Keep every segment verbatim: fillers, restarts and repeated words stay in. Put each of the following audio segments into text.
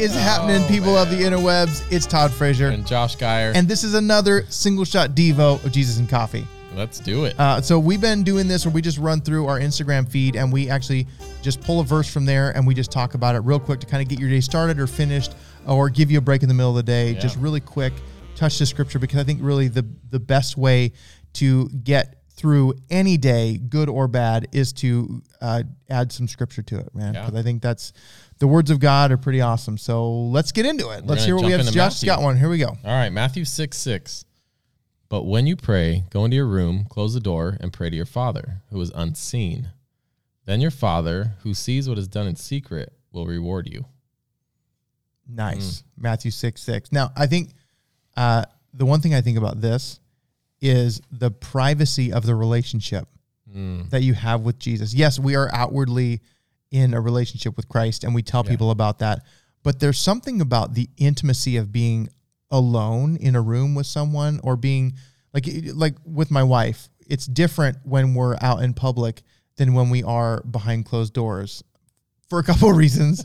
is oh, happening, people man. of the interwebs? It's Todd Frazier. And Josh Geier. And this is another single shot Devo of Jesus and Coffee. Let's do it. Uh, so we've been doing this where we just run through our Instagram feed and we actually just pull a verse from there and we just talk about it real quick to kind of get your day started or finished or give you a break in the middle of the day. Yeah. Just really quick, touch the scripture, because I think really the, the best way to get through any day, good or bad, is to uh, add some scripture to it, man. Because yeah. I think that's, the words of God are pretty awesome. So let's get into it. We're let's hear what we have. Josh's got one. Here we go. All right, Matthew six six. But when you pray, go into your room, close the door, and pray to your Father, who is unseen. Then your Father, who sees what is done in secret, will reward you. Nice. Mm. Matthew six six. Now, I think uh, the one thing I think about this is the privacy of the relationship mm. that you have with Jesus. Yes, we are outwardly in a relationship with Christ, and we tell yeah. people about that. But there's something about the intimacy of being alone in a room with someone, or being like, like with my wife, it's different when we're out in public than when we are behind closed doors for a couple of reasons,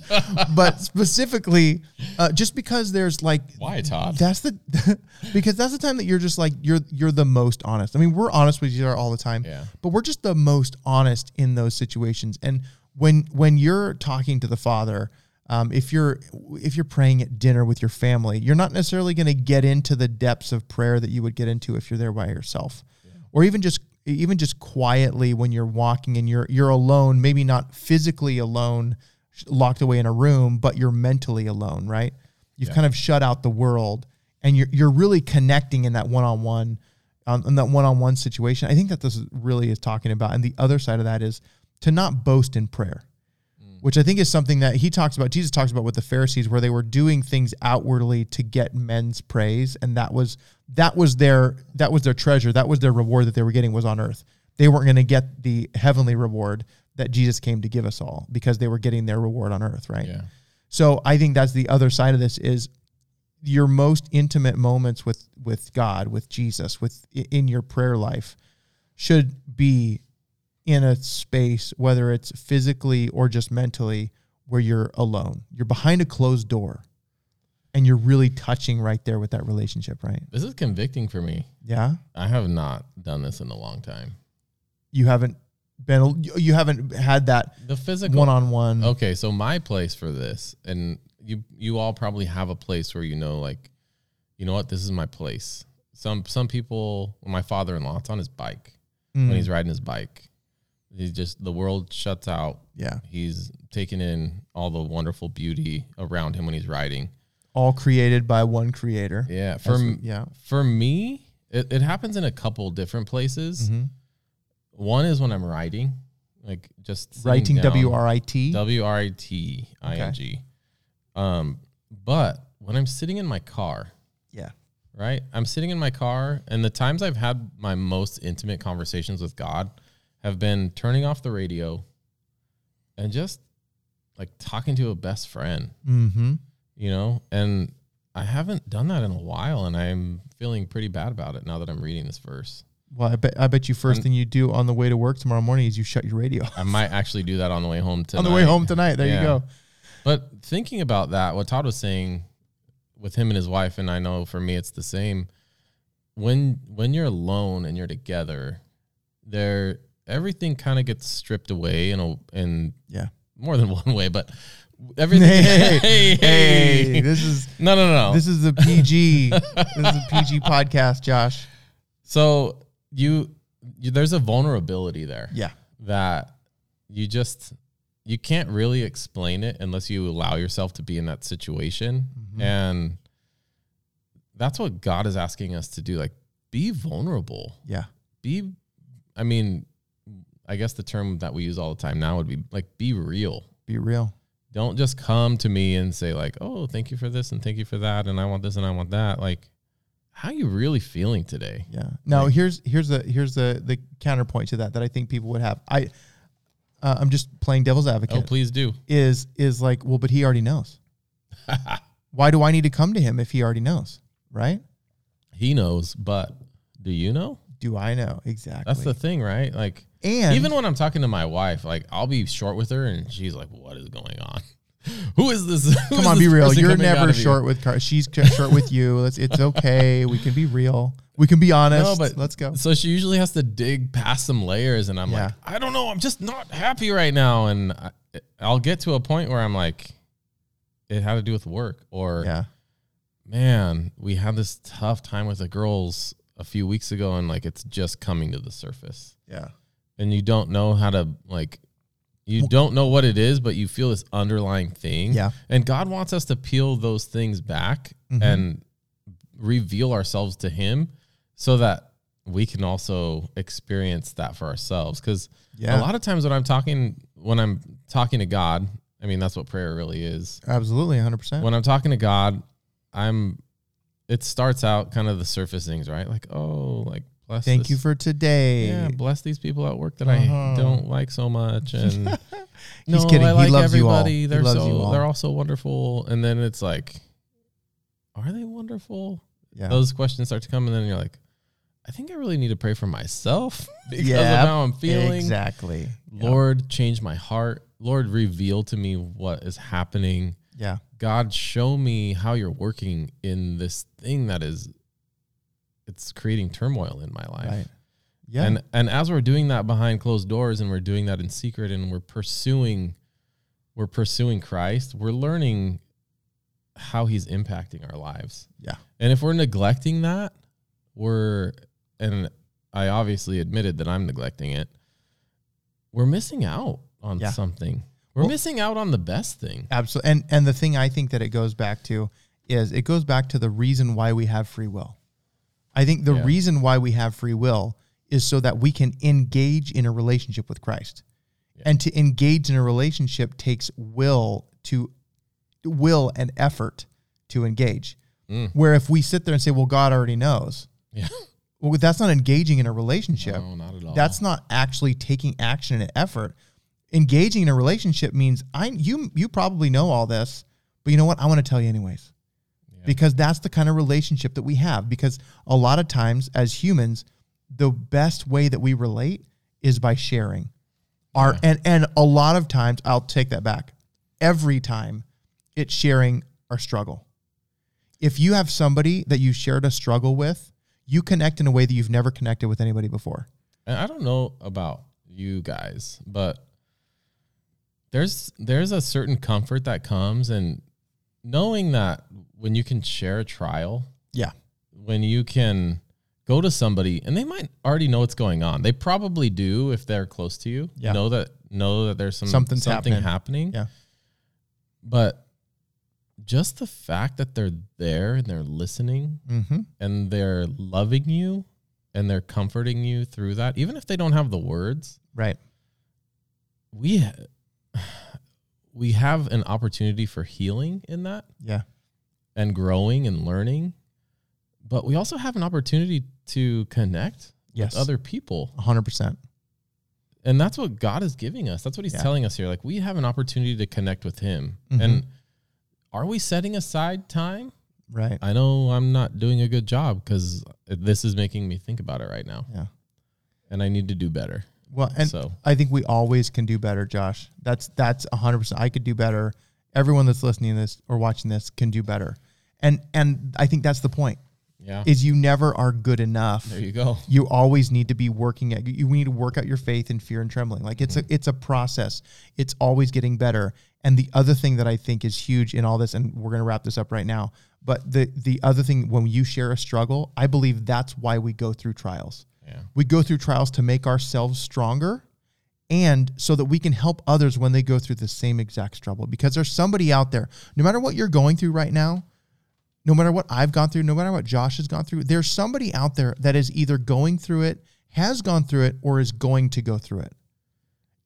but specifically uh, just because there's like, why Todd? That's the, because that's the time that you're just like, you're, you're the most honest. I mean, we're honest with each other all the time, yeah. but we're just the most honest in those situations. And when, when you're talking to the Father, Um, if you're if you're praying at dinner with your family, you're not necessarily going to get into the depths of prayer that you would get into if you're there by yourself, yeah. or even just even just quietly when you're walking and you're you're alone. Maybe not physically alone, locked away in a room, but you're mentally alone, right? You've yeah. kind of shut out the world, and you're you're really connecting in that one on one, in that one on one situation. I think that this really is talking about. And the other side of that is to not boast in prayer, which I think is something that he talks about, Jesus talks about with the Pharisees, where they were doing things outwardly to get men's praise. And that was, that was their, that was their treasure. That was their reward that they were getting, was on earth. They weren't going to get the heavenly reward that Jesus came to give us all, because they were getting their reward on earth. Right. Yeah. So I think that's the other side of this, is your most intimate moments with, with God, with Jesus, with in your prayer life should be in a space, whether it's physically or just mentally, where you're alone. You're behind a closed door, and you're really touching right there with that relationship, right? This is convicting for me. Yeah? I have not done this in a long time. You haven't been, you haven't had that the physical one-on-one. Okay, so my place for this, and you you all probably have a place where you know, like, you know what, this is my place. Some some people, my father-in-law, it's on his bike, mm. when he's riding his bike. He's just, the world shuts out. Yeah. He's taking in all the wonderful beauty around him when he's riding. All created by one creator. Yeah. For, As, yeah. for me, it, it happens in a couple different places. Mm-hmm. One is when I'm writing, like just writing W R I T? W R I T I N G. Okay. Um, but when I'm sitting in my car. Yeah. Right? I'm sitting in my car, and the times I've had my most intimate conversations with God have been turning off the radio and just like talking to a best friend, mm-hmm. you know, and I haven't done that in a while, and I'm feeling pretty bad about it now that I'm reading this verse. Well, I bet, I bet you first and thing you do on the way to work tomorrow morning is you shut your radio off. I might actually do that on the way home tonight. On the way home tonight. There yeah. you go. But thinking about that, what Todd was saying with him and his wife, and I know for me, it's the same when, when you're alone and you're together there, everything kind of gets stripped away in a, in yeah. more than one way, but everything. Hey, hey, hey, hey, this is no, no, no. This is a P G. This is a P G podcast, Josh. So you, you, there's a vulnerability there. Yeah. That you just, you can't really explain it unless you allow yourself to be in that situation. Mm-hmm. And that's what God is asking us to do. Like, be vulnerable. Yeah. Be, I mean, I guess the term that we use all the time now would be like, be real, be real. Don't just come to me and say like, oh, thank you for this. And thank you for that. And I want this and I want that. Like, how are you really feeling today? Yeah. Now like, here's, here's the, here's the, the counterpoint to that, that I think people would have. I, uh, I'm just playing devil's advocate. Oh, please do. Is, is like, well, but he already knows. Why do I need to come to him if he already knows? Right. He knows, but do you know? Do I know? Exactly. That's the thing, right? Like, and even when I'm talking to my wife, like I'll be short with her and she's like, what is going on? Who is this? Who Come on, this be real. You're never short you? with Car. She's short with you. Let's, it's okay. We can be real. We can be honest. No, but let's go. So she usually has to dig past some layers, and I'm yeah. like, I don't know. I'm just not happy right now, and I, I'll get to a point where I'm like, it had to do with work, or yeah. man, we had this tough time with the girls a few weeks ago, and like it's just coming to the surface. Yeah, and you don't know how to like. You don't know what it is, but you feel this underlying thing. Yeah. And God wants us to peel those things back mm-hmm. and reveal ourselves to him so that we can also experience that for ourselves. Because yeah. a lot of times when I'm talking, when I'm talking to God, I mean, that's what prayer really is. Absolutely. one hundred percent. When I'm talking to God, I'm, it starts out kind of the surface things, right? Like, oh, like, Bless Thank this. you for today. Yeah, bless these people at work that uh-huh. I don't like so much. And no, He's kidding. I like he loves everybody. You all. They're he loves so you all. They're all so wonderful. And then it's like, are they wonderful? Yeah. Those questions start to come, and then you're like, I think I really need to pray for myself because yeah, of how I'm feeling. Exactly. Lord, yep. change my heart. Lord, reveal to me what is happening. Yeah. God, show me how you're working in this thing that is. It's creating turmoil in my life. Right. Yeah. And, and as we're doing that behind closed doors, and we're doing that in secret, and we're pursuing, we're pursuing Christ, we're learning how he's impacting our lives. Yeah. And if we're neglecting that, we're, and I obviously admitted that I'm neglecting it. We're missing out on yeah. something. We're well, missing out on the best thing. Absolutely. And, and the thing I think that it goes back to is it goes back to the reason why we have free will. I think the yeah. reason why we have free will is so that we can engage in a relationship with Christ. Yeah. And to engage in a relationship takes will to will and effort to engage. Mm. Where if we sit there and say, well, God already knows. Yeah. Well, that's not engaging in a relationship. No, not at all. That's not actually taking action and effort. Engaging in a relationship means I you you probably know all this, but you know what? I want to tell you anyways. Because that's the kind of relationship that we have. Because a lot of times as humans, the best way that we relate is by sharing. Our yeah. and, and a lot of times, I'll take that back. Every time, it's sharing our struggle. If you have somebody that you shared a struggle with, you connect in a way that you've never connected with anybody before. And I don't know about you guys, but there's there's a certain comfort that comes and knowing that when you can share a trial, yeah, when you can go to somebody and they might already know what's going on. They probably do if they're close to you. Yeah. Know that know that there's some something happening. happening. Yeah. But just the fact that they're there and they're listening mm-hmm. and they're loving you and they're comforting you through that, even if they don't have the words, right? We. Ha- We have an opportunity for healing in that. Yeah. And growing and learning. But we also have an opportunity to connect yes. with other people. one hundred percent. And that's what God is giving us. That's what he's yeah. telling us here. Like, we have an opportunity to connect with him. Mm-hmm. And are we setting aside time? Right. I know I'm not doing a good job because this is making me think about it right now. Yeah. And I need to do better. Well, and so. I think we always can do better, Josh. That's that's one hundred percent. I could do better. Everyone that's listening to this or watching this can do better. And and I think that's the point. Yeah. Is you never are good enough. There you go. You always need to be working at you need to work out your faith in fear and trembling. Like it's mm-hmm. a it's a process. It's always getting better. And the other thing that I think is huge in all this, and we're going to wrap this up right now, but the the other thing when you share a struggle, I believe that's why we go through trials. Yeah. We go through trials to make ourselves stronger and so that we can help others when they go through the same exact struggle. Because there's somebody out there, no matter what you're going through right now, no matter what I've gone through, no matter what Josh has gone through, there's somebody out there that is either going through it, has gone through it, or is going to go through it.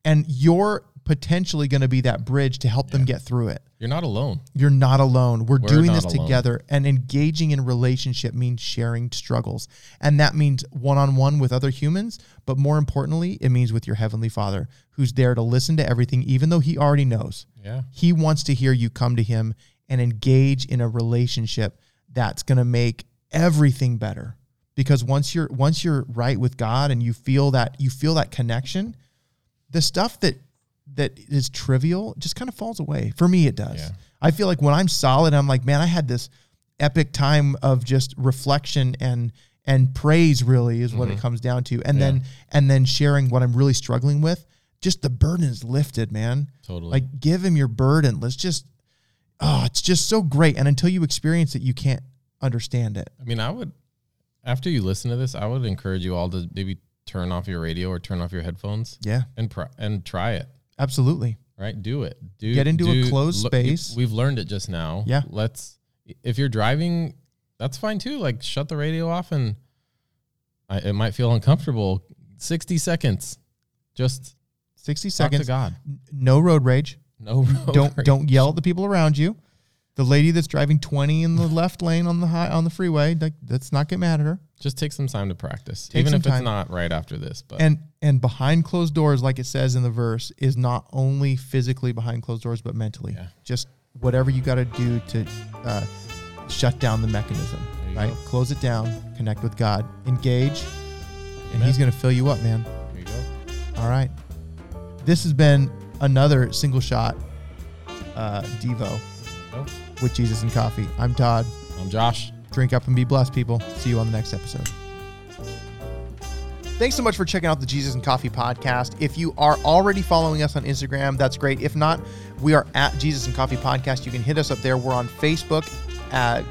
And you're potentially going to be that bridge to help yeah. them get through it. You're not alone. You're not alone. We're, We're doing this alone. together, and engaging in relationship means sharing struggles. And that means one-on-one with other humans, but more importantly, it means with your Heavenly Father, who's there to listen to everything, even though he already knows. Yeah. He wants to hear you come to him and engage in a relationship that's going to make everything better. Because once you're once you're right with God and you feel that you feel that connection, the stuff that that is trivial just kind of falls away. For me, it does. Yeah. I feel like when I'm solid, I'm like, man, I had this epic time of just reflection and and praise really is what mm-hmm. it comes down to. And yeah. then and then sharing what I'm really struggling with. Just the burden is lifted, man. Totally. Like, give him your burden. Let's just, oh, it's just so great. And until you experience it, you can't understand it. I mean, I would, after you listen to this, I would encourage you all to maybe turn off your radio or turn off your headphones. Yeah. And pr- and try it. Absolutely. Right? Do it. Do Get into do, a closed lo- space. We've learned it just now. Yeah. Let's, if you're driving, that's fine too. Like, shut the radio off and I, it might feel uncomfortable. sixty seconds. Just sixty seconds. Talk to God. No road rage. No road don't, rage. Don't yell at the people around you. The lady that's driving twenty in the left lane on the high, on the freeway, that, let's not get mad at her. Just take some time to practice, take even if time. It's not right after this. But and and behind closed doors, like it says in the verse, is not only physically behind closed doors, but mentally. Yeah. Just whatever you got to do to uh, shut down the mechanism, right? Go. Close it down, connect with God, engage, Amen. And He's going to fill you up, man. There you go. All right. This has been another single shot uh, Devo. Oh. With Jesus and Coffee. I'm Todd. I'm Josh. Drink up and be blessed, people. See you on the next episode. Thanks so much for checking out the Jesus and Coffee podcast. If you are already following us on Instagram, that's great. If not, we are at Jesus and Coffee podcast. You can hit us up there. We're on Facebook at,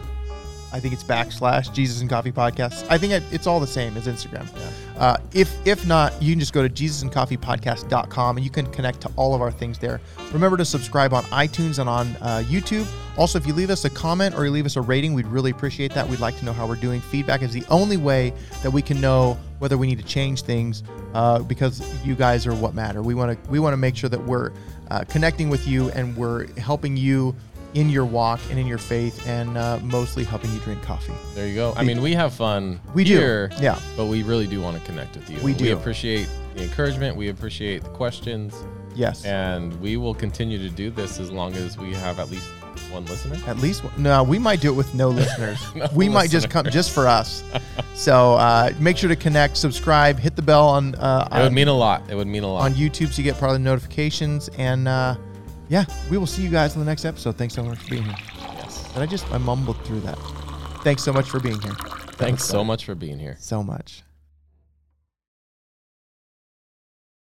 I think it's backslash Jesus and Coffee podcast. I think it's all the same as Instagram. Yeah. Uh, if if not, you can just go to jesus and coffee podcast dot com and you can connect to all of our things there. Remember to subscribe on iTunes and on uh, YouTube. Also, if you leave us a comment or you leave us a rating, we'd really appreciate that. We'd like to know how we're doing. Feedback is the only way that we can know whether we need to change things uh, because you guys are what matter. We want to we want to make sure that we're uh, connecting with you and we're helping you in your walk and in your faith, and uh, mostly helping you drink coffee. There you go. I mean, we have fun we here, do. Yeah. But we really do want to connect with you. We do. We appreciate the encouragement. We appreciate the questions. Yes. And we will continue to do this as long as we have at least one listener. At least one. No, we might do it with no listeners. no we listener. might just come just for us. So uh, make sure to connect, subscribe, hit the bell on. Uh, it on, would mean a lot. It would mean a lot. On YouTube so you get part of the notifications and. Uh, Yeah, we will see you guys in the next episode. Thanks so much for being here. Yes. And I just, I mumbled through that. Thanks so much for being here. That Thanks so much for being here. So much.